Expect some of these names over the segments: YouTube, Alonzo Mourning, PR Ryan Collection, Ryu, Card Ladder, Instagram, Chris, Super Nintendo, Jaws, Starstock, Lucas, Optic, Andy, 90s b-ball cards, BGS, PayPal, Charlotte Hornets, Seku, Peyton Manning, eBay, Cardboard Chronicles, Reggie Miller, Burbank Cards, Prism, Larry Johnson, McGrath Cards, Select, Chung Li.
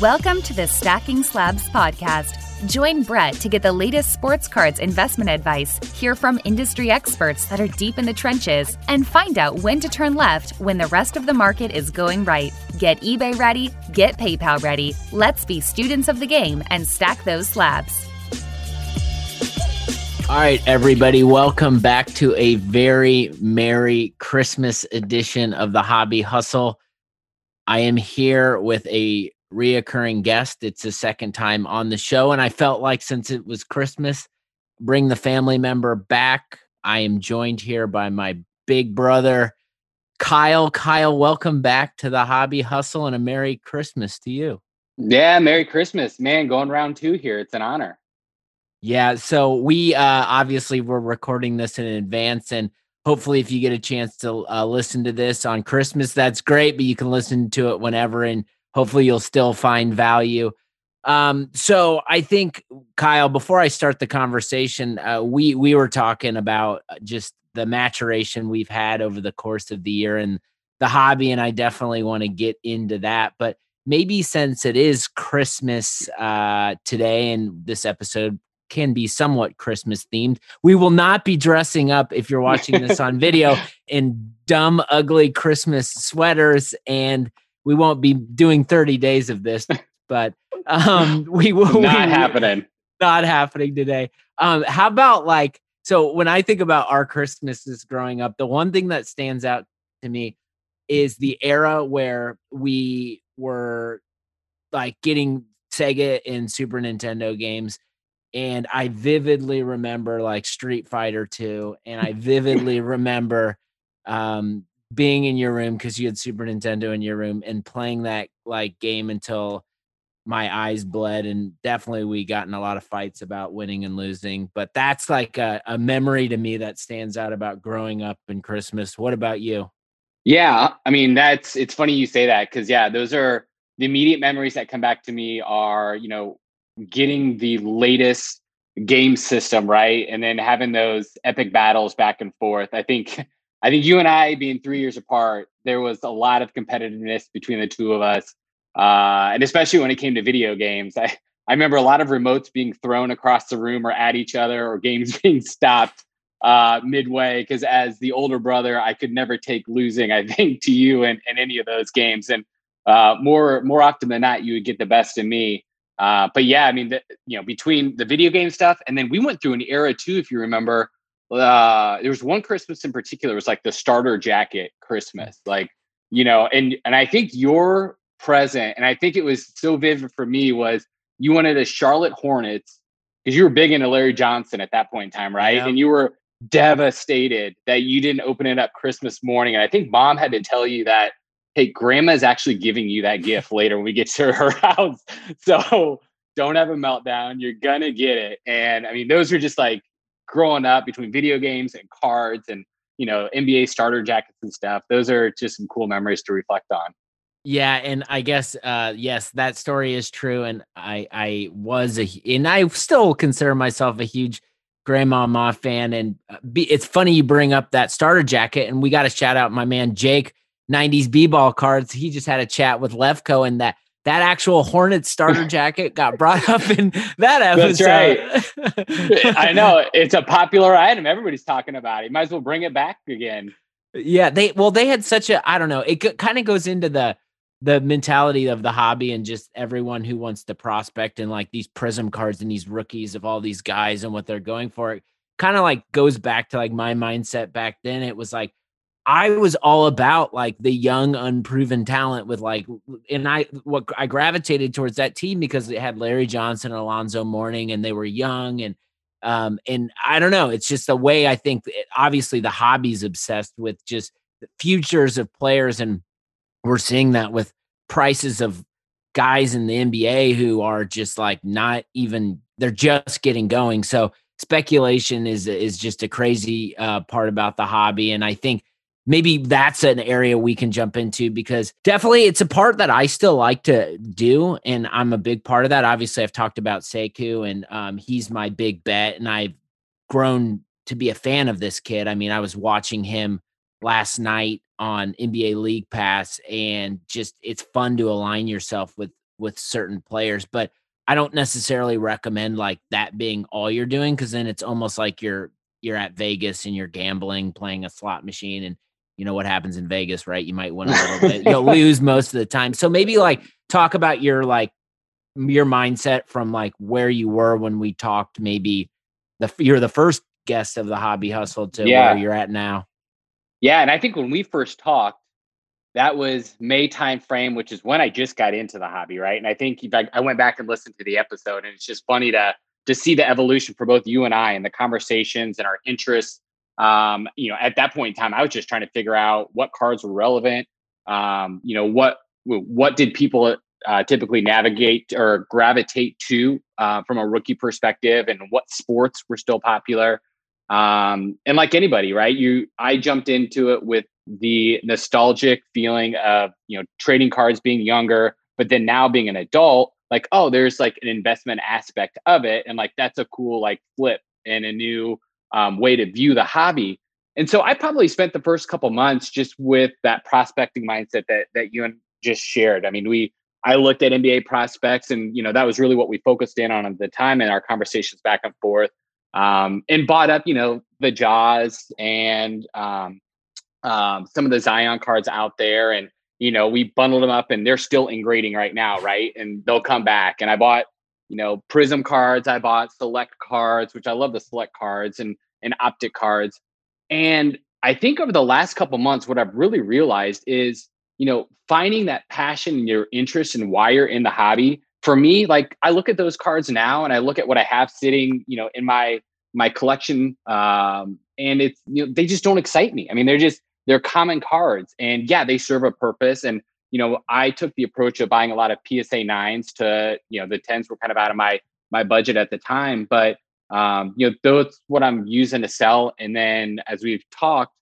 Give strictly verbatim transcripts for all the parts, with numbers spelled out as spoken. Welcome to the Stacking Slabs podcast. Join Brett to get the latest sports cards investment advice, hear from industry experts that are deep in the trenches, and find out when to turn left when the rest of the market is going right. Get eBay ready, get PayPal ready. Let's be students of the game and stack those slabs. All right, everybody, welcome back to a very Merry Christmas edition of The Hobby Hustle. I am here with a reoccurring guest. It's the second time on the show, and I felt like since it was Christmas, bring the family member back. I am joined here by my big brother, Kyle. Kyle, welcome back to The Hobby Hustle, and a Merry Christmas to you. Yeah, Merry Christmas, man. Going round two here. It's an honor. Yeah, so we uh, obviously we're recording this in advance, and hopefully if you get a chance to uh, listen to this on Christmas, that's great, but you can listen to it whenever, and hopefully you'll still find value. Um, so I think, Kyle, before I start the conversation, uh, we we were talking about just the maturation we've had over the course of the year and the hobby, and I definitely want to get into that. But maybe since it is Christmas uh, today, and this episode can be somewhat Christmas themed, we will not be dressing up, if you're watching this on video, in dumb, ugly Christmas sweaters, and we won't be doing thirty days of this, but um, we will not we, happening. Not happening today. Um, how about like, so when I think about our Christmases growing up, the one thing that stands out to me is the era where we were like getting Sega and Super Nintendo games. And I vividly remember like Street Fighter two. And I vividly remember, um, being in your room because you had Super Nintendo in your room and playing that like game until my eyes bled. And definitely we got in a lot of fights about winning and losing, but that's like a, a memory to me that stands out about growing up in Christmas. What about you? Yeah. I mean, that's, it's funny you say that. Cause yeah, those are the immediate memories that come back to me are, you know, getting the latest game system, right? And then having those epic battles back and forth. I think I think you and I being three years apart, there was a lot of competitiveness between the two of us. Uh, and especially when it came to video games, I, I remember a lot of remotes being thrown across the room or at each other, or games being stopped uh, midway. Because as the older brother, I could never take losing, I think, to you in, in any of those games. And uh, more more often than not, you would get the best in me. Uh, but yeah, I mean, the, you know, between the video game stuff, and then we went through an era too, if you remember. Uh, there was one Christmas in particular, it was like the starter jacket Christmas, like, you know, and, and I think your present, and I think it was so vivid for me, was you wanted a Charlotte Hornets because you were big into Larry Johnson at that point in time. Right. Yeah. And you were devastated that you didn't open it up Christmas morning. And I think mom had to tell you that, hey, grandma's actually giving you that gift later when we get to her house. So don't have a meltdown. You're going to get it. And I mean, those are just like, growing up between video games and cards and, you know, N B A starter jackets and stuff. Those are just some cool memories to reflect on. Yeah. And I guess, uh, yes, that story is true. And I, I was, a, and I still consider myself a huge grandmama fan. And be, it's funny you bring up that starter jacket, and we got to shout out my man, Jake, nineties b-ball cards. He just had a chat with Lefkoe, and that, That actual Hornets starter jacket got brought up in that episode. That's right. I know, it's a popular item. Everybody's talking about it. You might as well bring it back again. Yeah, they well, they had such a, I don't know. It kind of goes into the the mentality of the hobby and just everyone who wants to prospect, and like these Prism cards and these rookies of all these guys and what they're going for. It kind of like goes back to like my mindset back then. It was like, I was all about like the young, unproven talent with like, and I what I gravitated towards that team because it had Larry Johnson and Alonzo Mourning, and they were young, and um and I don't know, it's just the way I think. It, obviously, the hobby's obsessed with just the futures of players, and we're seeing that with prices of guys in the N B A who are just like not even, they're just getting going. So speculation is is just a crazy uh, part about the hobby, and I think. Maybe that's an area we can jump into, because definitely it's a part that I still like to do. And I'm a big part of that. Obviously, I've talked about Seku, and um, he's my big bet. And I've grown to be a fan of this kid. I mean, I was watching him last night on N B A League Pass, and just it's fun to align yourself with with certain players, but I don't necessarily recommend like that being all you're doing, because then it's almost like you're you're at Vegas and you're gambling, playing a slot machine, and you know what happens in Vegas, right? You might win a little bit, you'll lose most of the time. So maybe like talk about your like your mindset from like where you were when we talked. Maybe the you're the first guest of the Hobby Hustle to yeah. where you're at now. Yeah, and I think when we first talked, that was May timeframe, which is when I just got into the hobby, right? And I think I went back and listened to the episode, and it's just funny to to see the evolution for both you and I and the conversations and our interests. Um, you know, at that point in time, I was just trying to figure out what cards were relevant. Um, you know, what what did people uh, typically navigate or gravitate to uh, from a rookie perspective, and what sports were still popular. Um, and like anybody, right? You, I jumped into it with the nostalgic feeling of, you know, trading cards, being younger, but then now being an adult, like, oh, there's like an investment aspect of it. And like, that's a cool, like flip and a new, um, way to view the hobby. And so I probably spent the first couple months just with that prospecting mindset that, that you just shared. I mean, we, I looked at N B A prospects, and, you know, that was really what we focused in on at the time in our conversations back and forth. Um, and bought up, you know, the Jaws and, um, um, some of the Zion cards out there, and, you know, we bundled them up, and they're still in-grading right now. Right. And they'll come back. And I bought, you know, Prism cards. I bought Select cards, which I love the Select cards, and, and Optic cards. And I think over the last couple months, what I've really realized is, you know, finding that passion and your interest and why you're in the hobby. For me, like I look at those cards now, and I look at what I have sitting, you know, in my my collection, um, and it's, you know, they just don't excite me. I mean, they're just they're common cards, and yeah, they serve a purpose. And you know, I took the approach of buying a lot of P S A nines to, you know, the tens were kind of out of my my budget at the time, but um, you know, that's what I'm using to sell. And then as we've talked,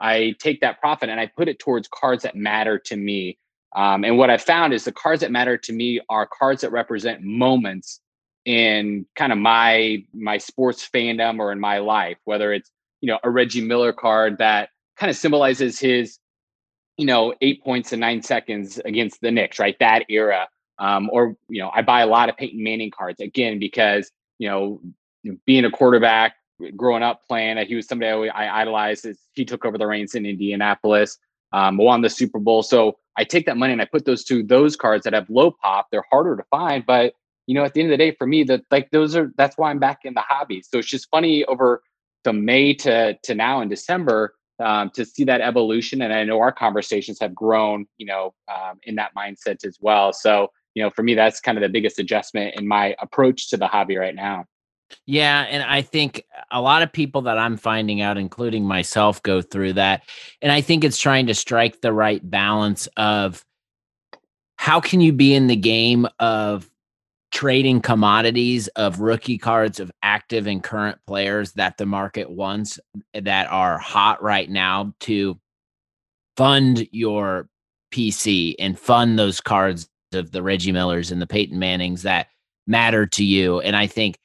I take that profit and I put it towards cards that matter to me. Um, and what I found is the cards that matter to me are cards that represent moments in kind of my my sports fandom or in my life, whether it's, you know, a Reggie Miller card that kind of symbolizes his, you know, eight points in nine seconds against the Knicks, right? That era. Um, or, you know, I buy a lot of Peyton Manning cards, again, because, you know, being a quarterback, growing up playing, he was somebody I idolized. He took over the reins in Indianapolis, um, won the Super Bowl. So I take that money and I put those to those cards that have low pop. They're harder to find, but you know, at the end of the day, for me, that like those are that's why I'm back in the hobby. So it's just funny over the May to to now in December um, to see that evolution. And I know our conversations have grown, you know, um, in that mindset as well. So you know, for me, that's kind of the biggest adjustment in my approach to the hobby right now. Yeah. And I think a lot of people that I'm finding out, including myself, go through that. And I think it's trying to strike the right balance of how can you be in the game of trading commodities, of rookie cards, of active and current players that the market wants that are hot right now, to fund your P C and fund those cards of the Reggie Millers and the Peyton Mannings that matter to you. And I think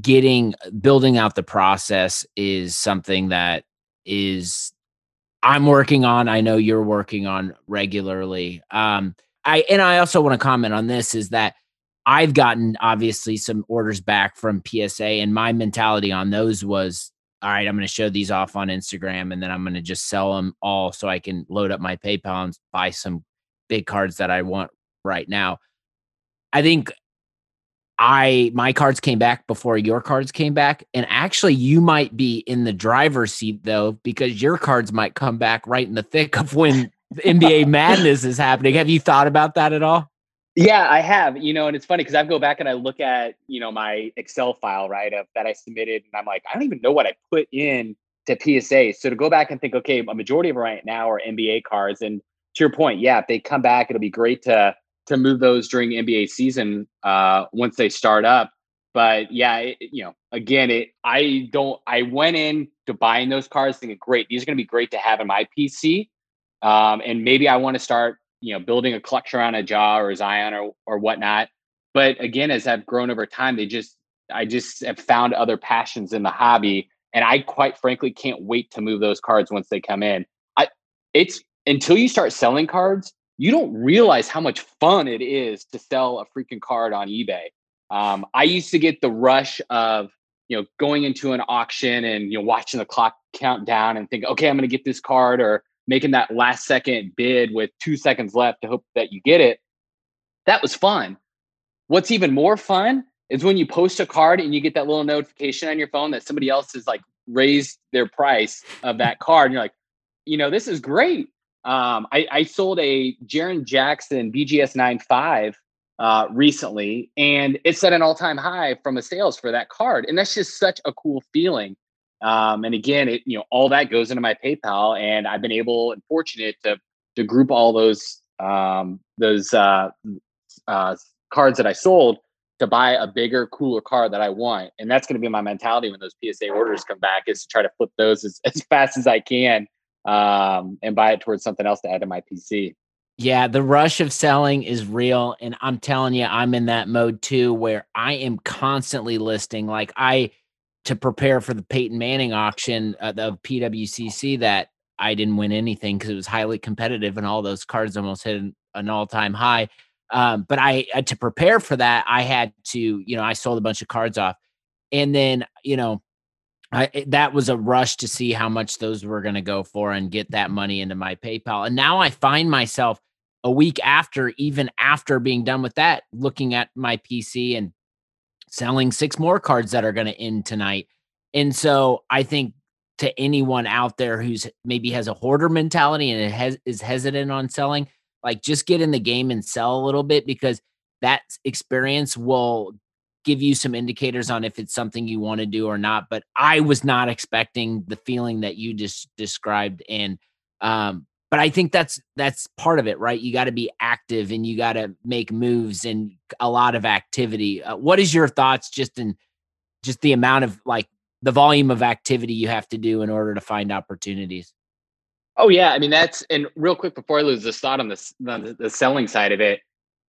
getting building out the process is something that is I'm working on. I know you're working on regularly. Um, I and I also want to comment on this is that I've gotten obviously some orders back from P S A, and my mentality on those was, all right, I'm going to show these off on Instagram, and then I'm going to just sell them all so I can load up my PayPal and buy some big cards that I want right now. I think I, my cards came back before your cards came back. And actually you might be in the driver's seat though, because your cards might come back right in the thick of when N B A madness is happening. Have you thought about that at all? Yeah, I have, you know, and it's funny because I go back and I look at, you know, my Excel file, right, of that I submitted. And I'm like, I don't even know what I put in to P S A. So to go back and think, okay, a majority of them right now are N B A cards. And to your point, yeah, if they come back, it'll be great to to move those during N B A season uh, once they start up. But yeah, it, you know, again, it, I don't, I went in to buying those cards thinking, great, these are going to be great to have in my P C. Um, and maybe I want to start, you know, building a collection around a Jaw or a Zion or, or whatnot. But again, as I've grown over time, they just, I just have found other passions in the hobby. And I quite frankly can't wait to move those cards once they come in. I it's until you start selling cards, you don't realize how much fun it is to sell a freaking card on eBay. Um, I used to get the rush of, you know, going into an auction and, you know, watching the clock count down and think, okay, I'm going to get this card, or making that last second bid with two seconds left to hope that you get it. That was fun. What's even more fun is when you post a card and you get that little notification on your phone that somebody else has like raised their price of that card. And you're like, you know, this is great. Um, I, I sold a Jaren Jackson B G S nine five uh, recently, and it set an all-time high from a sales for that card. And that's just such a cool feeling. Um, and again, it, you know, all that goes into my PayPal, and I've been able and fortunate to, to group all those, um, those, uh, uh, cards that I sold to buy a bigger, cooler card that I want. And that's going to be my mentality when those P S A orders come back, is to try to flip those as, as fast as I can, um, and buy it towards something else to add to my P C. Yeah. The rush of selling is real. And I'm telling you, I'm in that mode too, where I am constantly listing. Like I, to prepare for the Peyton Manning auction uh, of P W C C that I didn't win anything because it was highly competitive and all those cards almost hit an, an all time high. Um, but I, uh, to prepare for that, I had to, you know, I sold a bunch of cards off, and then, you know, I, it, that was a rush to see how much those were going to go for and get that money into my PayPal. And now I find myself a week after, even after being done with that, looking at my P C and selling six more cards that are going to end tonight. And so I think to anyone out there who's maybe has a hoarder mentality and has, is hesitant on selling, like just get in the game and sell a little bit, because that experience will give you some indicators on if it's something you want to do or not. But I was not expecting the feeling that you just described. And, um, but I think that's, that's part of it, right? You got to be active and you got to make moves and a lot of activity. Uh, what is your thoughts just in just the amount of like the volume of activity you have to do in order to find opportunities? Oh yeah. I mean, that's, and real quick before I lose this thought on the, the, the selling side of it,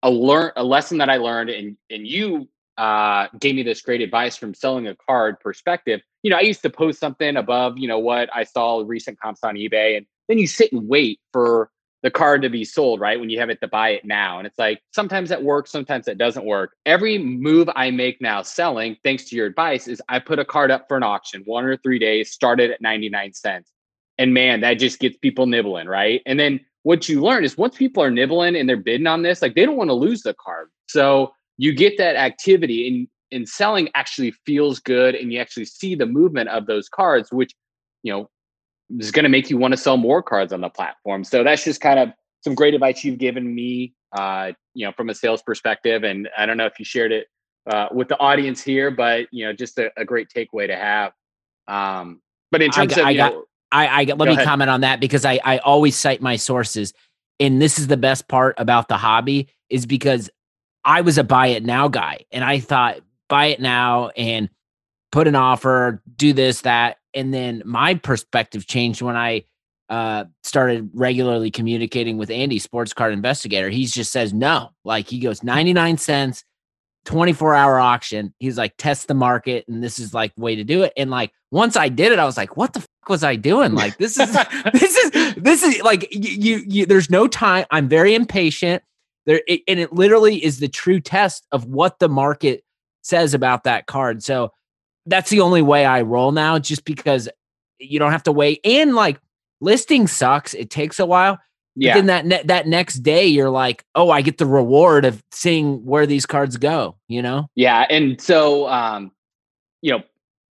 a learn a lesson that I learned, and, and you uh, gave me this great advice from selling a card perspective. You know, I used to post something above, you know, what I saw recent comps on eBay, and then you sit and wait for the card to be sold, right? When you have it to buy it now. And it's like, sometimes that works, sometimes that doesn't work. Every move I make now selling, thanks to your advice, is I put a card up for an auction, one or three days, started at ninety-nine cents. And man, that just gets people nibbling, right? And then what you learn is once people are nibbling and they're bidding on this, like they don't want to lose the card. So you get that activity, and, and selling actually feels good. And you actually see the movement of those cards, which, you know, is going to make you want to sell more cards on the platform. So that's just kind of some great advice you've given me, uh, you know, from a sales perspective. And I don't know if you shared it uh, with the audience here, but, you know, just a, a great takeaway to have. Um, but in terms I, of, I, you got, know, I, I let me ahead. comment on that, because I, I always cite my sources. And this is the best part about the hobby, is because I was a buy it now guy, and I thought buy it now and put an offer, do this, that. And then my perspective changed when I uh, started regularly communicating with Andy, Sports Card Investigator. He just says no. Like he goes ninety-nine cents, twenty-four hour auction. He's like, test the market. And this is like way to do it. And like, once I did it, I was like, what the fuck was I doing? Like, this is, this is, this is like, you, you, you, there's no time. I'm very impatient there. It, and it literally is the true test of what the market says about that card. So that's the only way I roll now, just because you don't have to wait. And like listing sucks. It takes a while. Yeah. But then that, ne- that next day you're like, oh, I get the reward of seeing where these cards go, you know? Yeah. And so, um, you know,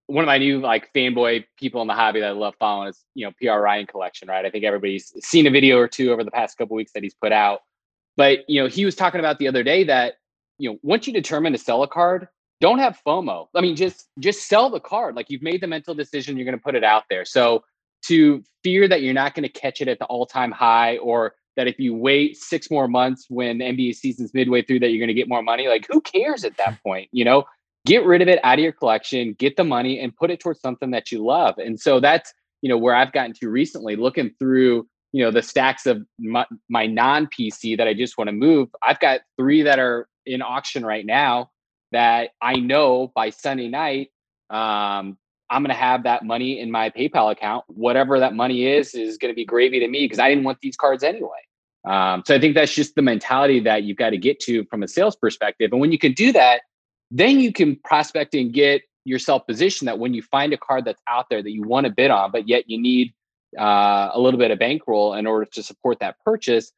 one of my new like fanboy people in the hobby that I love following is, you know, P R Ryan Collection, right? I think everybody's seen a video or two over the past couple of weeks that he's put out, but you know, he was talking about the other day that, you know, once you determine to sell a card, don't have FOMO. I mean, just just sell the card. Like you've made the mental decision, you're going to put it out there. So to fear that you're not going to catch it at the all-time high, or that if you wait six more months when the N B A season's midway through that you're going to get more money, like who cares at that point? You know, get rid of it out of your collection, get the money and put it towards something that you love. And so that's, you know, where I've gotten to recently, looking through, you know, the stacks of my, my non-P C that I just want to move. I've got three that are in auction right now that I know by Sunday night, um, I'm going to have that money in my PayPal account. Whatever that money is, is going to be gravy to me because I didn't want these cards anyway. Um, so I think that's just the mentality that you've got to get to from a sales perspective. And when you can do that, then you can prospect and get yourself positioned that when you find a card that's out there that you want to bid on, but yet you need uh, a little bit of bankroll in order to support that purchase,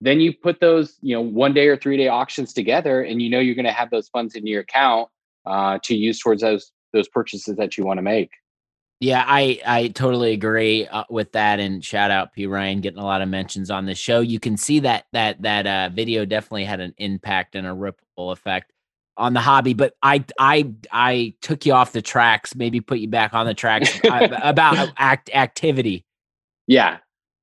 then you put those, you know, one day or three day auctions together, and you know you're going to have those funds in your account uh, to use towards those those purchases that you want to make. Yeah, I, I totally agree uh, with that. And shout out P. Ryan getting a lot of mentions on the show. You can see that that that uh, video definitely had an impact and a ripple effect on the hobby. But I I I took you off the tracks, maybe put you back on the tracks about act activity. Yeah,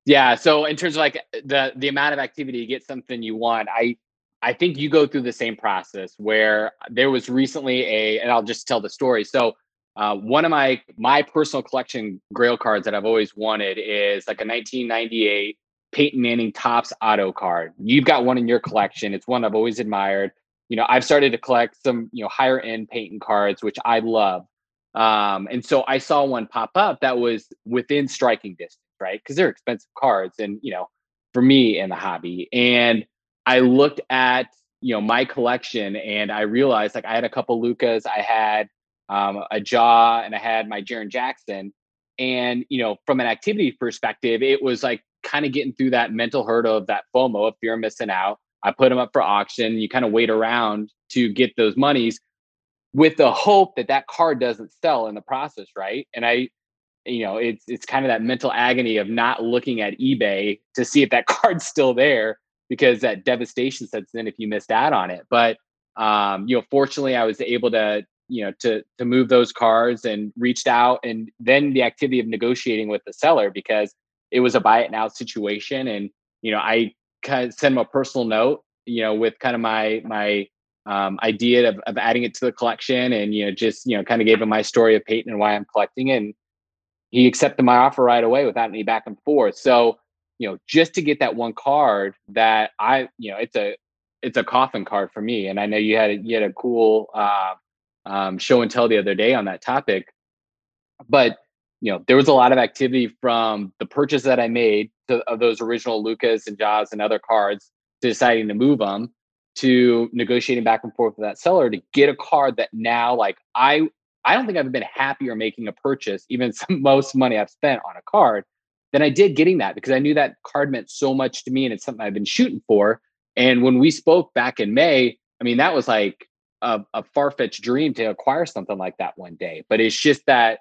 yeah. So in terms of like the the amount of activity to get something you want, I. I think you go through the same process where there was recently a, and I'll just tell the story. So uh, one of my, my personal collection grail cards that I've always wanted is like a nineteen ninety-eight Peyton Manning Topps auto card. You've got one in your collection. It's one I've always admired. You know, I've started to collect some, you know, higher end Peyton cards, which I love. Um, and so I saw one pop up that was within striking distance, right? Because they're expensive cards. And, you know, for me in the hobby, and I looked at, you know, my collection, and I realized like I had a couple Lucas, I had um, a Jaws, and I had my Jaren Jackson. And, you know, from an activity perspective, it was like kind of getting through that mental hurdle of that FOMO, of fear of missing out. I put them up for auction. You kind of wait around to get those monies with the hope that that card doesn't sell in the process, right? And I, you know, it's, it's kind of that mental agony of not looking at eBay to see if that card's still there, because that devastation sets in if you missed out on it. But, um, you know, fortunately I was able to, you know, to, to move those cards and reached out, and then the activity of negotiating with the seller, because it was a buy it now situation. And, you know, I kind of sent him a personal note, you know, with kind of my, my, um, idea of, of adding it to the collection, and, you know, just, you know, kind of gave him my story of Peyton and why I'm collecting it. And he accepted my offer right away without any back and forth. So, you know, just to get that one card that I, you know, it's a, it's a coffin card for me. And I know you had a, you had a cool uh, um, show and tell the other day on that topic, but, you know, there was a lot of activity from the purchase that I made to, of those original Lucas and Jaws and other cards, to deciding to move them, to negotiating back and forth with that seller to get a card that now, like I, I don't think I've been happier making a purchase, even some most money I've spent on a card, then I did getting that, because I knew that card meant so much to me, and it's something I've been shooting for. And when we spoke back in May, I mean, that was like a, a far-fetched dream to acquire something like that one day. But it's just that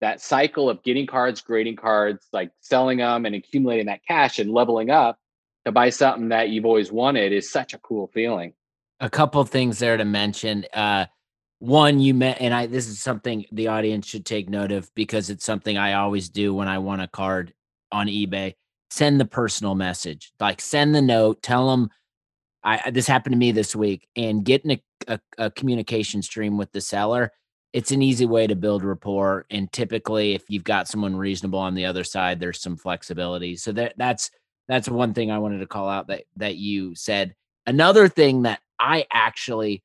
that cycle of getting cards, grading cards, like selling them and accumulating that cash and leveling up to buy something that you've always wanted is such a cool feeling. A couple of things there to mention. Uh, One, you met, and I, this is something the audience should take note of, because it's something I always do when I want a card on eBay. Send the personal message, like send the note, tell them I, this happened to me this week, and getting a, a, a communication stream with the seller. It's an easy way to build rapport. And typically if you've got someone reasonable on the other side, there's some flexibility. So that that's, that's one thing I wanted to call out that, that you said. Another thing that I actually,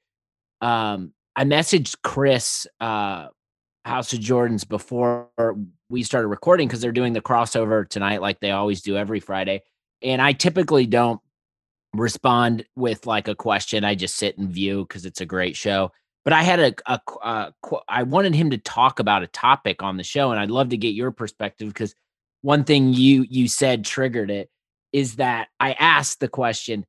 um, I messaged Chris, uh, House of Jordans, before we started recording, because they're doing the crossover tonight, like they always do every Friday. And I typically don't respond with like a question. I just sit and view, because it's a great show. But I had a, a, a, I wanted him to talk about a topic on the show, and I'd love to get your perspective, because one thing you you said triggered it, is that I asked the question,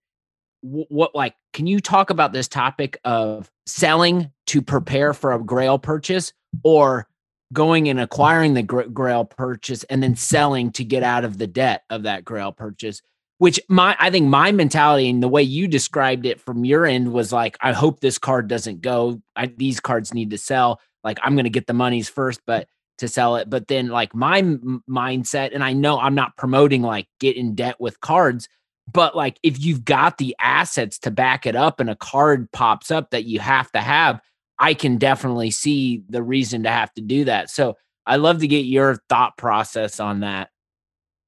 what, like, can you talk about this topic of selling to prepare for a grail purchase, or going and acquiring the grail purchase and then selling to get out of the debt of that grail purchase? Which my, I think my mentality and the way you described it from your end was like, I hope this card doesn't go. I, these cards need to sell. Like, I'm going to get the monies first, but to sell it. But then like my m- mindset, and I know I'm not promoting like get in debt with cards, but like if you've got the assets to back it up and a card pops up that you have to have, I can definitely see the reason to have to do that. So I'd love to get your thought process on that.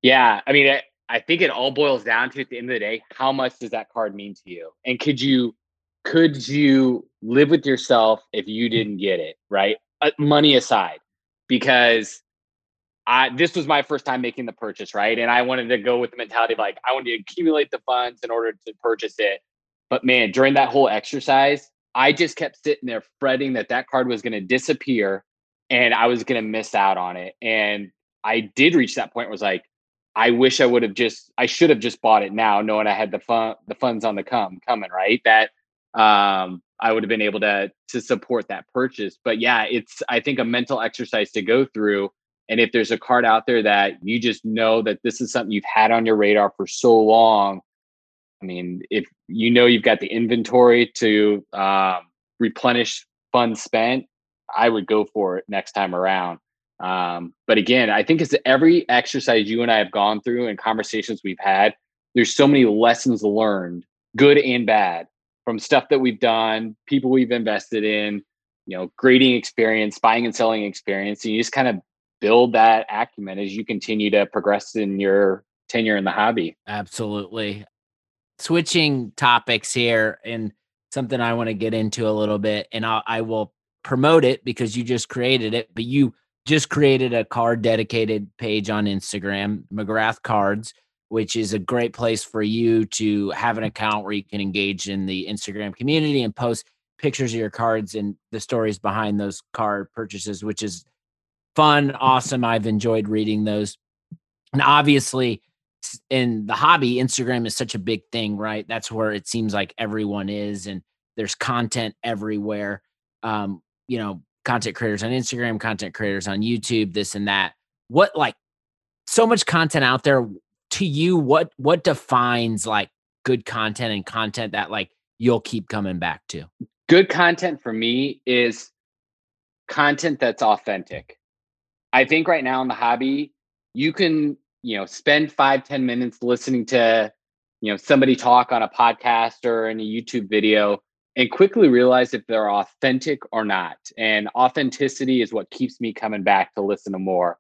Yeah. I mean, I, I think it all boils down to, at the end of the day, how much does that card mean to you? And could you, could you live with yourself if you didn't get it, right? Uh, money aside. because I, this was my first time making the purchase, right? And I wanted to go with the mentality of like, I wanted to accumulate the funds in order to purchase it. But man, during that whole exercise, I just kept sitting there fretting that that card was going to disappear and I was going to miss out on it. And I did reach that point where I was like, I wish I would have just, I should have just bought it now, knowing I had the fun, the funds on the come coming, right? That um, I would have been able to, to support that purchase. But yeah, it's, I think, a mental exercise to go through. And if there's a card out there that you just know that this is something you've had on your radar for so long, I mean, if you know you've got the inventory to um, replenish funds spent, I would go for it next time around. Um, but again, I think it's every exercise you and I have gone through and conversations we've had, there's so many lessons learned, good and bad, from stuff that we've done, people we've invested in, you know, grading experience, buying and selling experience. And you just kind of build that acumen as you continue to progress in your tenure in the hobby. Absolutely. Switching topics here, and something I want to get into a little bit, and I'll, I will promote it because you just created it, but you just created a card dedicated page on Instagram, McGrath Cards, which is a great place for you to have an account where you can engage in the Instagram community and post pictures of your cards and the stories behind those card purchases, which is fun, awesome. I've enjoyed reading those. And obviously, in the hobby, Instagram is such a big thing, right? That's where it seems like everyone is, and there's content everywhere. Um, you know, content creators on Instagram, content creators on YouTube, this and that. What, like, so much content out there. To you, what what defines like good content and content that like you'll keep coming back to? Good content for me is content that's authentic. I think right now in the hobby, you can, you know, spend five, ten minutes listening to, you know, somebody talk on a podcast or in a YouTube video and quickly realize if they're authentic or not. And authenticity is what keeps me coming back to listen to more.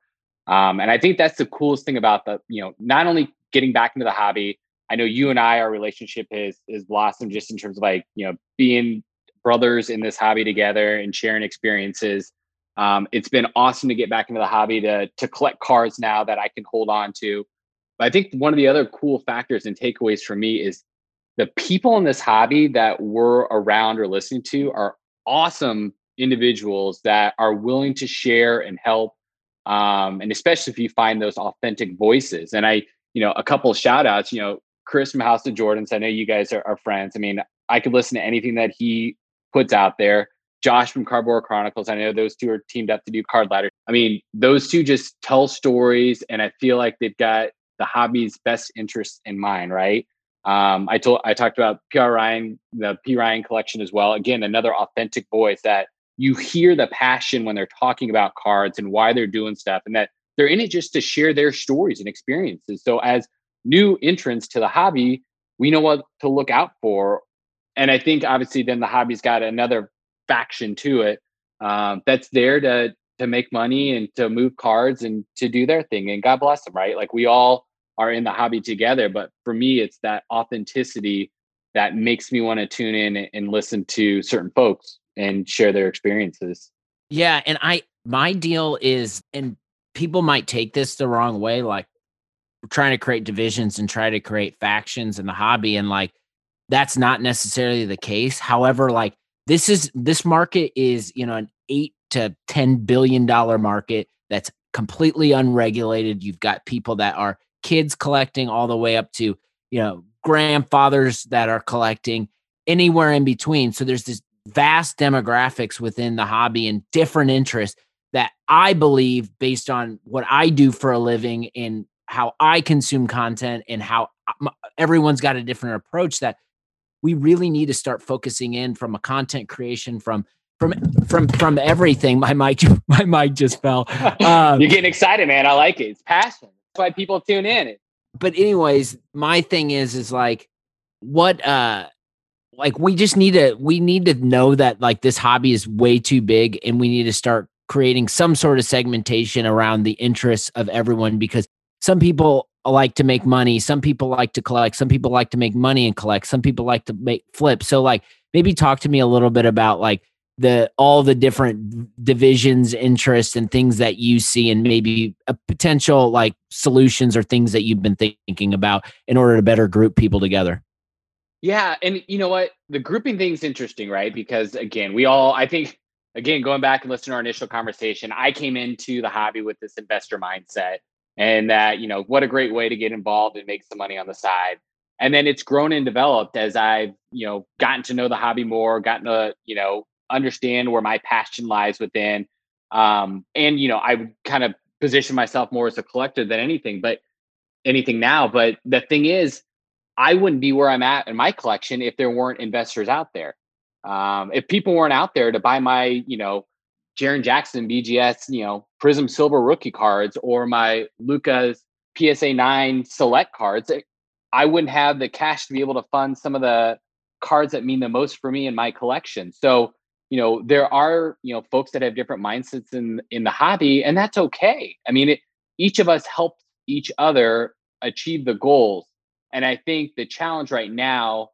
Um, and I think that's the coolest thing about the, you know, not only getting back into the hobby. I know you and I, our relationship has, has blossomed just in terms of like, you know, being brothers in this hobby together and sharing experiences. Um, it's been awesome to get back into the hobby to, to collect cards now that I can hold on to. But I think one of the other cool factors and takeaways for me is the people in this hobby that we're around or listening to are awesome individuals that are willing to share and help. Um, and especially if you find those authentic voices. And I, you know, a couple of shout outs, you know, Chris from House of Jordans. I know you guys are, are friends. I mean, I could listen to anything that he puts out there. Josh from Cardboard Chronicles. I know those two are teamed up to do Card Ladder. I mean, those two just tell stories, and I feel like they've got the hobby's best interests in mind, right? Um, I told, I talked about P R Ryan, the P Ryan collection as well. Again, another authentic voice that you hear the passion when they're talking about cards and why they're doing stuff, and that they're in it just to share their stories and experiences. So as new entrants to the hobby, we know what to look out for. And I think obviously then the hobby's got another faction to it um that's there to to make money and to move cards and to do their thing, and God bless them, right? Like, we all are in the hobby together, but for me it's that authenticity that makes me want to tune in and listen to certain folks and share their experiences. Yeah, and I my deal is, and people might take this the wrong way, like trying to create divisions and try to create factions in the hobby, and like that's not necessarily the case. However, like This is this market is, you know, an eight to ten billion dollars market that's completely unregulated. You've got people that are kids collecting all the way up to, you know, grandfathers that are collecting, anywhere in between. So there's this vast demographics within the hobby and different interests that I believe, based on what I do for a living and how I consume content and how everyone's got a different approach, that we really need to start focusing in from a content creation, from from from from everything. My mic, my mic just fell. Um, You're getting excited, man. I like it. It's passion. That's why people tune in. But anyways, my thing is, is like, what, uh, like we just need to, we need to know that like this hobby is way too big, and we need to start creating some sort of segmentation around the interests of everyone, because some people like to make money. Some people like to collect. Some people like to make money and collect. Some people like to make flip. So like, maybe talk to me a little bit about like the all the different divisions, interests, and things that you see, and maybe a potential like solutions or things that you've been thinking about in order to better group people together. Yeah. And you know what? The grouping thing's interesting, right? Because again, we all, I think, again, going back and listening to our initial conversation, I came into the hobby with this investor mindset and that, you know, what a great way to get involved and make some money on the side. And then it's grown and developed as I've, you know, gotten to know the hobby more, gotten to, you know, understand where my passion lies within. Um, and, you know, I kind of position myself more as a collector than anything, but anything now. But the thing is, I wouldn't be where I'm at in my collection if there weren't investors out there. Um, if people weren't out there to buy my, you know, Jaren Jackson, B G S, you know, Prism Silver Rookie cards or my Lucas P S A nine Select cards, it, I wouldn't have the cash to be able to fund some of the cards that mean the most for me in my collection. So, you know, there are, you know, folks that have different mindsets in, in the hobby, and that's okay. I mean, it, each of us helps each other achieve the goals. And I think the challenge right now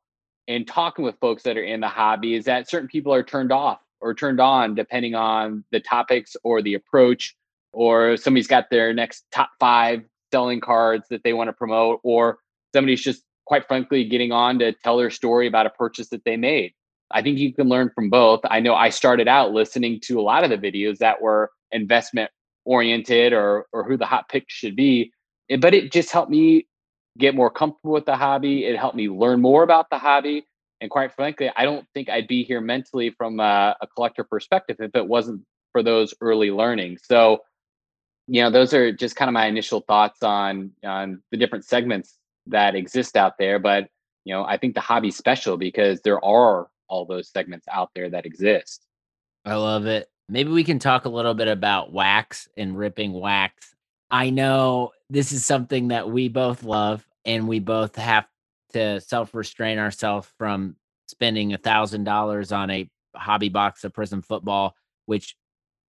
in talking with folks that are in the hobby is that certain people are turned off or turned on depending on the topics or the approach, or somebody's got their next top five selling cards that they want to promote, or somebody's just quite frankly getting on to tell their story about a purchase that they made. I think you can learn from both. I know I started out listening to a lot of the videos that were investment oriented or or who the hot pick should be, but it just helped me get more comfortable with the hobby. It helped me learn more about the hobby. And quite frankly, I don't think I'd be here mentally from a, a collector perspective if it wasn't for those early learnings. So, you know, those are just kind of my initial thoughts on, on the different segments that exist out there. But, you know, I think the hobby's special because there are all those segments out there that exist. I love it. Maybe we can talk a little bit about wax and ripping wax. I know this is something that we both love, and we both have to self-restrain ourselves from spending a thousand dollars on a hobby box of Prism football, which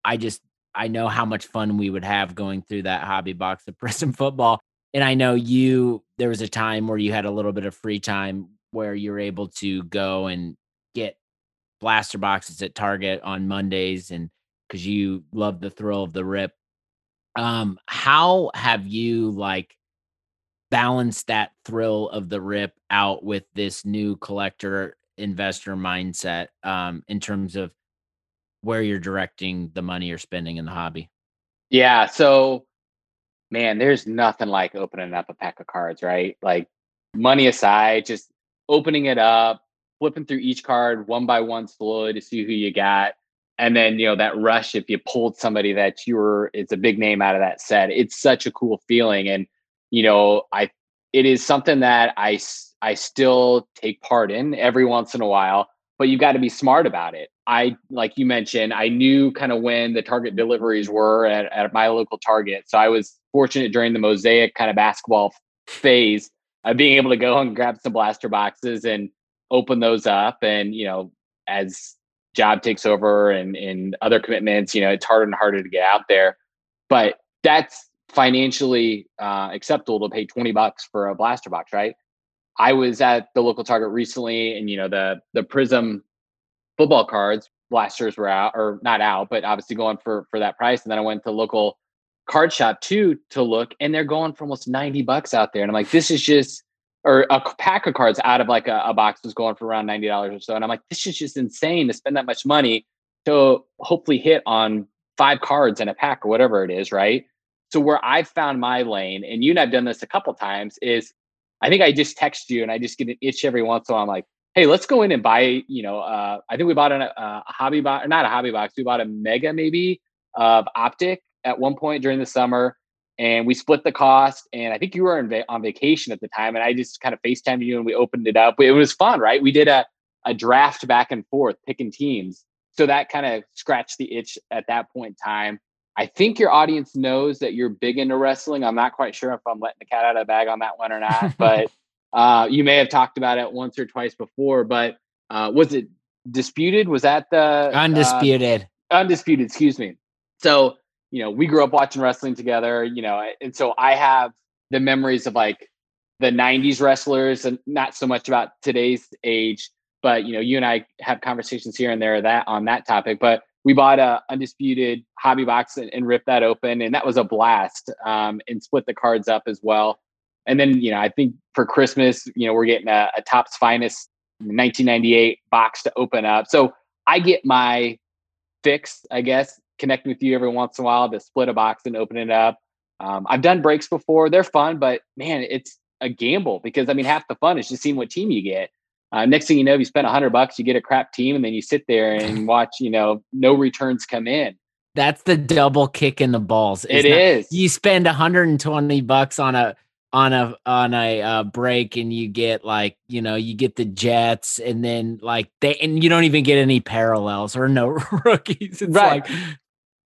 I just, I know how much fun we would have going through that hobby box of Prism football. And I know you, there was a time where you had a little bit of free time where you were able to go and get blaster boxes at Target on Mondays, and because you love the thrill of the rip. Um, how have you like balanced that thrill of the rip out with this new collector investor mindset, um, in terms of where you're directing the money you're spending in the hobby? Yeah. So, man, there's nothing like opening up a pack of cards, right? Like, money aside, just opening it up, flipping through each card one by one slowly to see who you got. And then, you know, that rush, if you pulled somebody that you were, it's a big name out of that set, it's such a cool feeling. And, you know, I, it is something that I, I still take part in every once in a while, but you got to be smart about it. I, like you mentioned, I knew kind of when the Target deliveries were at, at my local Target. So I was fortunate during the mosaic kind of basketball phase of being able to go and grab some blaster boxes and open those up. And, you know, as job takes over and, and other commitments, you know, it's harder and harder to get out there, but that's financially uh, acceptable to pay twenty bucks for a blaster box, right? I was at the local Target recently, and, you know, the, the Prism football cards blasters were out, or not out, but obviously going for, for that price. And then I went to local card shop too, to look, and they're going for almost ninety bucks out there. And I'm like, this is just, or a pack of cards out of like a, a box was going for around ninety dollars or so. And I'm like, this is just insane to spend that much money to hopefully hit on five cards in a pack or whatever it is. Right. So where I found my lane, and you and I've done this a couple times, is I think I just text you and I just get an itch every once in a while. I'm like, hey, let's go in and buy, you know, uh, I think we bought an, uh, a hobby box, or not a hobby box. We bought a mega maybe of Optic at one point during the summer. And we split the cost. And I think you were on, va- on vacation at the time. And I just kind of FaceTimed you and we opened it up. It was fun, right? We did a, a draft back and forth, picking teams. So that kind of scratched the itch at that point in time. I think your audience knows that you're big into wrestling. I'm not quite sure if I'm letting the cat out of the bag on that one or not. But uh, you may have talked about it once or twice before. But uh, was it disputed? Was that the... Undisputed. Uh, undisputed, excuse me. So... you know, we grew up watching wrestling together, you know, and so I have the memories of like the nineties wrestlers, and not so much about today's age. but you know, you and I have conversations here and there that on that topic. But we bought a Undisputed hobby box and, and ripped that open, and that was a blast. Um, and split the cards up as well. And then, you know, I think for Christmas, you know, we're getting a, a Topps Finest nineteen ninety-eight box to open up. So I get my fix, I guess, connecting with you every once in a while to split a box and open it up. Um, I've done breaks before. They're fun, but man, it's a gamble because, I mean, half the fun is just seeing what team you get. Uh, next thing you know, you spend a hundred bucks, you get a crap team, and then you sit there and watch, you know, no returns come in. That's the double kick in the balls. It's it not, is. You spend one hundred twenty bucks on a, on a, on a uh, break, and you get like, you know, you get the Jets, and then like they, and you don't even get any parallels or no rookies. It's right. Like,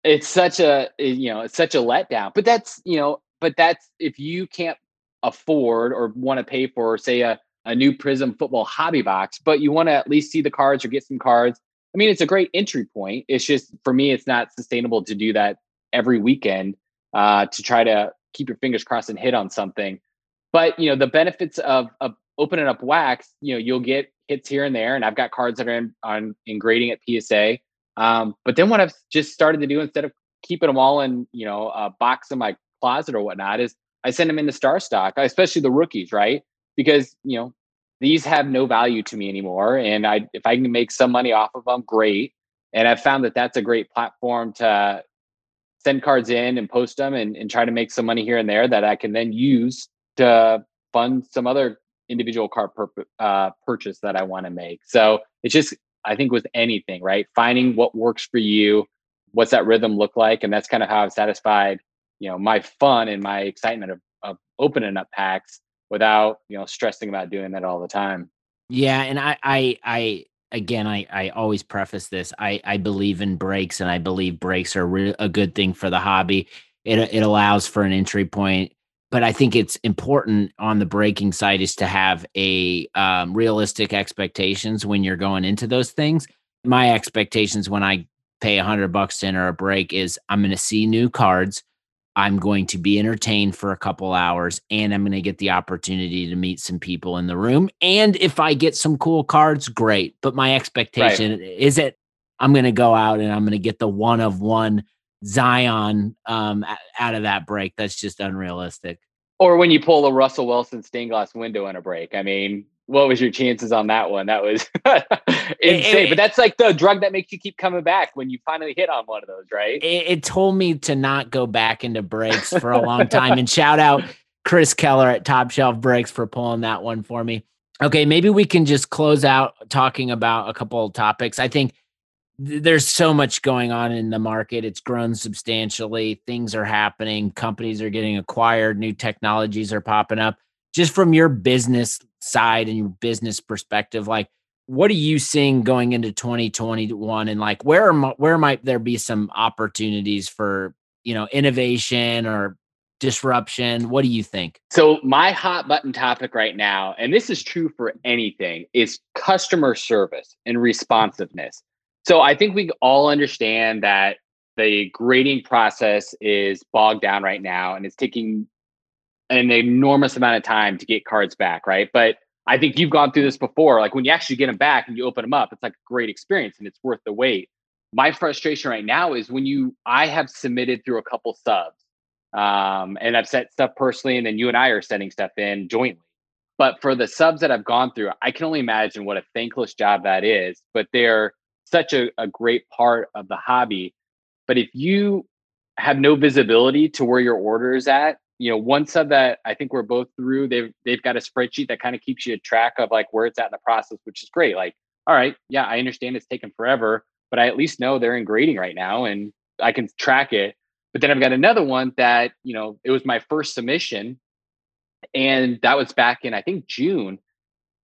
it's such a, you know, it's such a letdown, but that's, you know, but that's, if you can't afford or want to pay for, say, a, a new Prism football hobby box, but you want to at least see the cards or get some cards. I mean, it's a great entry point. It's just, for me, it's not sustainable to do that every weekend uh, to try to keep your fingers crossed and hit on something. But, you know, the benefits of, of opening up wax, you know, you'll get hits here and there. And I've got cards that are in, on in grading at P S A. Um, but then what I've just started to do, instead of keeping them all in, you know, a box in my closet or whatnot, is I send them into star stock, especially the rookies, right? Because, you know, these have no value to me anymore. And I, if I can make some money off of them, great. And I've found that that's a great platform to send cards in and post them and, and try to make some money here and there that I can then use to fund some other individual card pur- uh, purchase that I want to make. So it's just, I think with anything, right? Finding what works for you, what's that rhythm look like? And that's kind of how I've satisfied, you know, my fun and my excitement of, of opening up packs, without, you know, stressing about doing that all the time. Yeah. And I, I, I, again, I, I always preface this. I, I believe in breaks, and I believe breaks are re- a good thing for the hobby. It, it allows for an entry point, but I think it's important on the breaking side is to have a um, realistic expectations when you're going into those things. My expectations when I pay a hundred bucks to enter a break is I'm going to see new cards, I'm going to be entertained for a couple hours, and I'm going to get the opportunity to meet some people in the room. And if I get some cool cards, great. But my expectation right. is that I'm going to go out and I'm going to get the one of one Zion um, out of that break. That's just unrealistic. Or when you pull a Russell Wilson stained glass window in a break. I mean, what was your chances on that one? That was insane. It, it, but that's like the drug that makes you keep coming back when you finally hit on one of those, right? It, it told me to not go back into breaks for a long time. And shout out Chris Keller at Top Shelf Breaks for pulling that one for me. Okay, maybe we can just close out talking about a couple of topics. I think th- there's so much going on in the market. It's grown substantially. Things are happening. Companies are getting acquired. New technologies are popping up. Just from your business side and your business perspective, like, what are you seeing going into twenty twenty-one, and like, where are, where might there be some opportunities for, you know, innovation or disruption? What do you think? So my hot button topic right now, and this is true for anything, is customer service and responsiveness. So I think we all understand that the grading process is bogged down right now, and it's taking an enormous amount of time to get cards back, right? But I think you've gone through this before. Like, when you actually get them back and you open them up, it's like a great experience and it's worth the wait. My frustration right now is when you, I have submitted through a couple subs um, and I've sent stuff personally, and then you and I are sending stuff in jointly. But for the subs that I've gone through, I can only imagine what a thankless job that is, but they're such a, a great part of the hobby. But if you have no visibility to where your order is at, you know, one sub that I think we're both through, they've, they've got a spreadsheet that kind of keeps you a track of like where it's at in the process, which is great. Like, all right, yeah, I understand it's taken forever, but I at least know they're in grading right now and I can track it. But then I've got another one that, you know, it was my first submission, and that was back in, I think, June,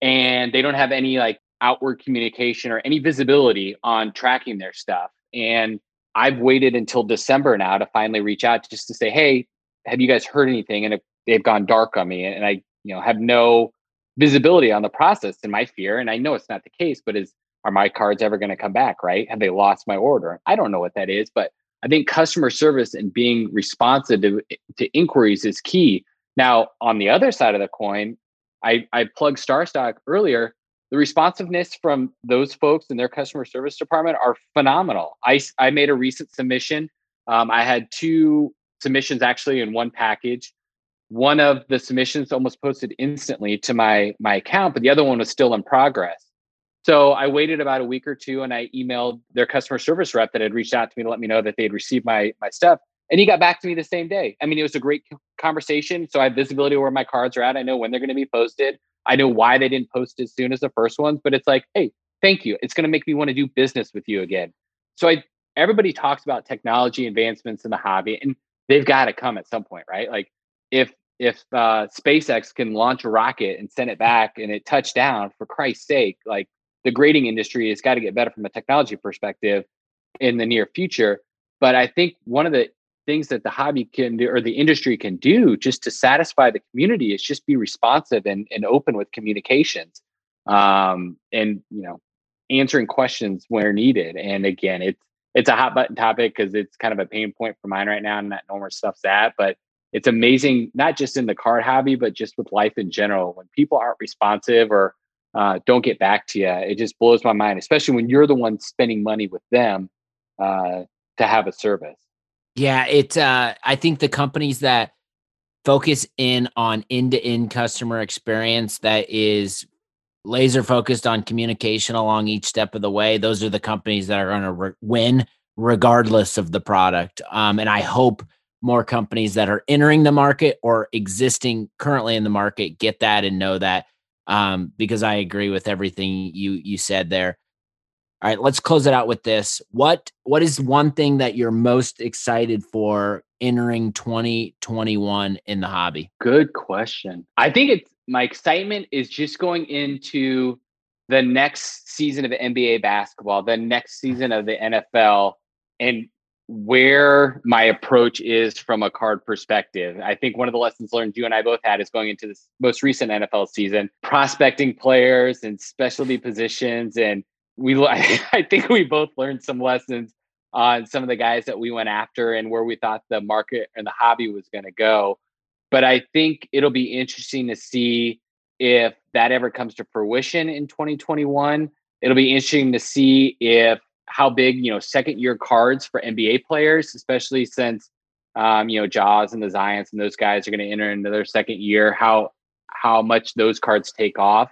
and they don't have any like outward communication or any visibility on tracking their stuff. And I've waited until December now to finally reach out just to say, hey, have you guys heard anything? And they've gone dark on me, and I, you know, have no visibility on the process, and my fear, and I know it's not the case, but is, are my cards ever going to come back? Right? Have they lost my order? I don't know what that is, but I think customer service and being responsive to, to inquiries is key. Now, on the other side of the coin, I, I plugged Starstock earlier. The responsiveness from those folks in their customer service department are phenomenal. I, I made a recent submission. Um, I had two submissions actually in one package. One of the submissions almost posted instantly to my, my account, but the other one was still in progress. So I waited about a week or two and I emailed their customer service rep that had reached out to me to let me know that they had received my, my stuff. And he got back to me the same day. I mean, it was a great conversation. So I have visibility where my cards are at. I know when they're going to be posted. I know why they didn't post as soon as the first ones, but it's like, hey, thank you. It's going to make me want to do business with you again. So I, everybody talks about technology advancements in the hobby, and they've got to come at some point, right? Like if, if uh, SpaceX can launch a rocket and send it back and it touched down, for Christ's sake, like the grading industry has got to get better from a technology perspective in the near future. But I think one of the things that the hobby can do, or the industry can do, just to satisfy the community is just be responsive and, and open with communications, um, and, you know, answering questions where needed. And again, it's, it's a hot button topic because it's kind of a pain point for mine right now, and not knowing where stuff's at, but it's amazing, not just in the card hobby, but just with life in general, when people aren't responsive or uh, don't get back to you, it just blows my mind, especially when you're the one spending money with them uh, to have a service. Yeah, it, uh, I think the companies that focus in on end-to-end customer experience that is laser focused on communication along each step of the way, those are the companies that are going to re- win regardless of the product. Um, and I hope more companies that are entering the market or existing currently in the market get that and know that, um, because I agree with everything you you said there. All right, let's close it out with this. What What is one thing that you're most excited for entering twenty twenty-one in the hobby? Good question. I think it's my excitement is just going into the next season of N B A basketball, the next season of the N F L, and where my approach is from a card perspective. I think one of the lessons learned you and I both had is going into this most recent N F L season, prospecting players and specialty positions, and We, I think we both learned some lessons on some of the guys that we went after and where we thought the market and the hobby was going to go. But I think it'll be interesting to see if that ever comes to fruition in twenty twenty-one. It'll be interesting to see if how big, you know, second year cards for N B A players, especially since, um, you know, Jaws and the Zions and those guys are going to enter into their second year, how, how much those cards take off.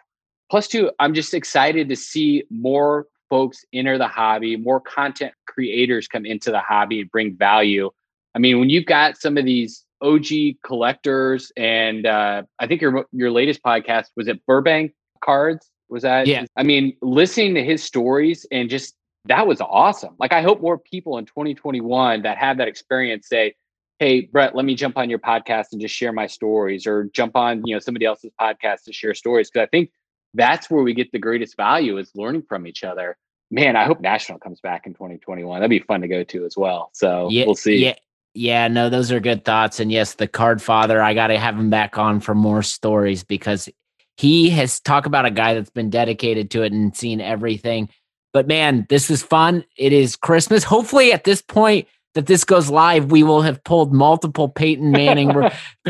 Plus two, I'm just excited to see more folks enter the hobby, more content creators come into the hobby and bring value. I mean, when you've got some of these O G collectors, and uh, I think your your latest podcast, was it Burbank Cards? Was that? Yeah. I mean, listening to his stories and just, that was awesome. Like, I hope more people in twenty twenty-one that have that experience say, hey, Brett, let me jump on your podcast and just share my stories, or jump on, you know, somebody else's podcast to share stories. Because I think that's where we get the greatest value, is learning from each other. Man, I hope National comes back in twenty twenty-one. That'd be fun to go to as well. So yeah, we'll see. Yeah, yeah, no, those are good thoughts. And yes, the Card Father, I got to have him back on for more stories, because he has talked about a guy that's been dedicated to it and seen everything. But man, this is fun. It is Christmas. Hopefully at this point that this goes live, we will have pulled multiple Peyton Manning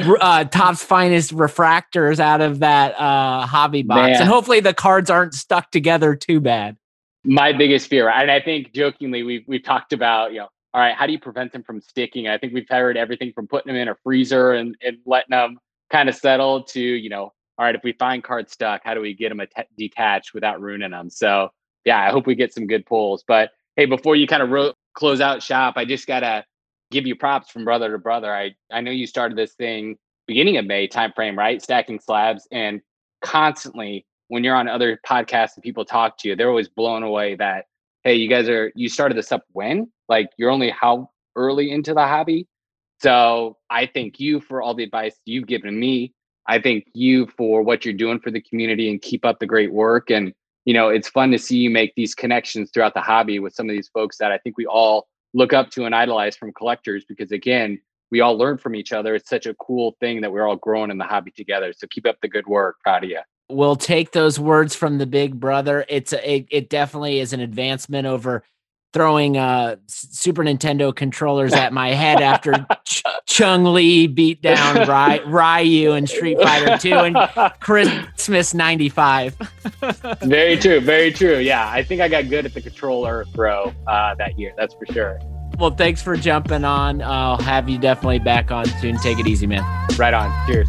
uh, Topps Finest refractors out of that uh, hobby box. Man. And hopefully the cards aren't stuck together too bad. My biggest fear, and I think jokingly, we've, we've talked about, you know, all right, how do you prevent them from sticking? I think we've heard everything from putting them in a freezer and, and letting them kind of settle to, you know, all right, if we find cards stuck, how do we get them at- detached without ruining them? So yeah, I hope we get some good pulls. But hey, before you kind of ro- close out shop, I just got to give you props from brother to brother. I, I know you started this thing beginning of May timeframe, right? Stacking Slabs. And constantly when you're on other podcasts and people talk to you, they're always blown away that, hey, you guys are, you started this up when? Like, you're only how early into the hobby? So I thank you for all the advice you've given me. I thank you for what you're doing for the community, and keep up the great work. And you know, it's fun to see you make these connections throughout the hobby with some of these folks that I think we all look up to and idolize from collectors, because again, we all learn from each other. It's such a cool thing that we're all growing in the hobby together. So keep up the good work. Proud of you. We'll take those words from the big brother. It's a, it, it definitely is an advancement over throwing uh, Super Nintendo controllers at my head after Ch- Chung Li beat down Ry- Ryu in Street Fighter two and Christmas ninety-five. Very true. Very true. Yeah, I think I got good at the controller throw uh, that year. That's for sure. Well, thanks for jumping on. I'll have you definitely back on soon. Take it easy, man. Right on. Cheers.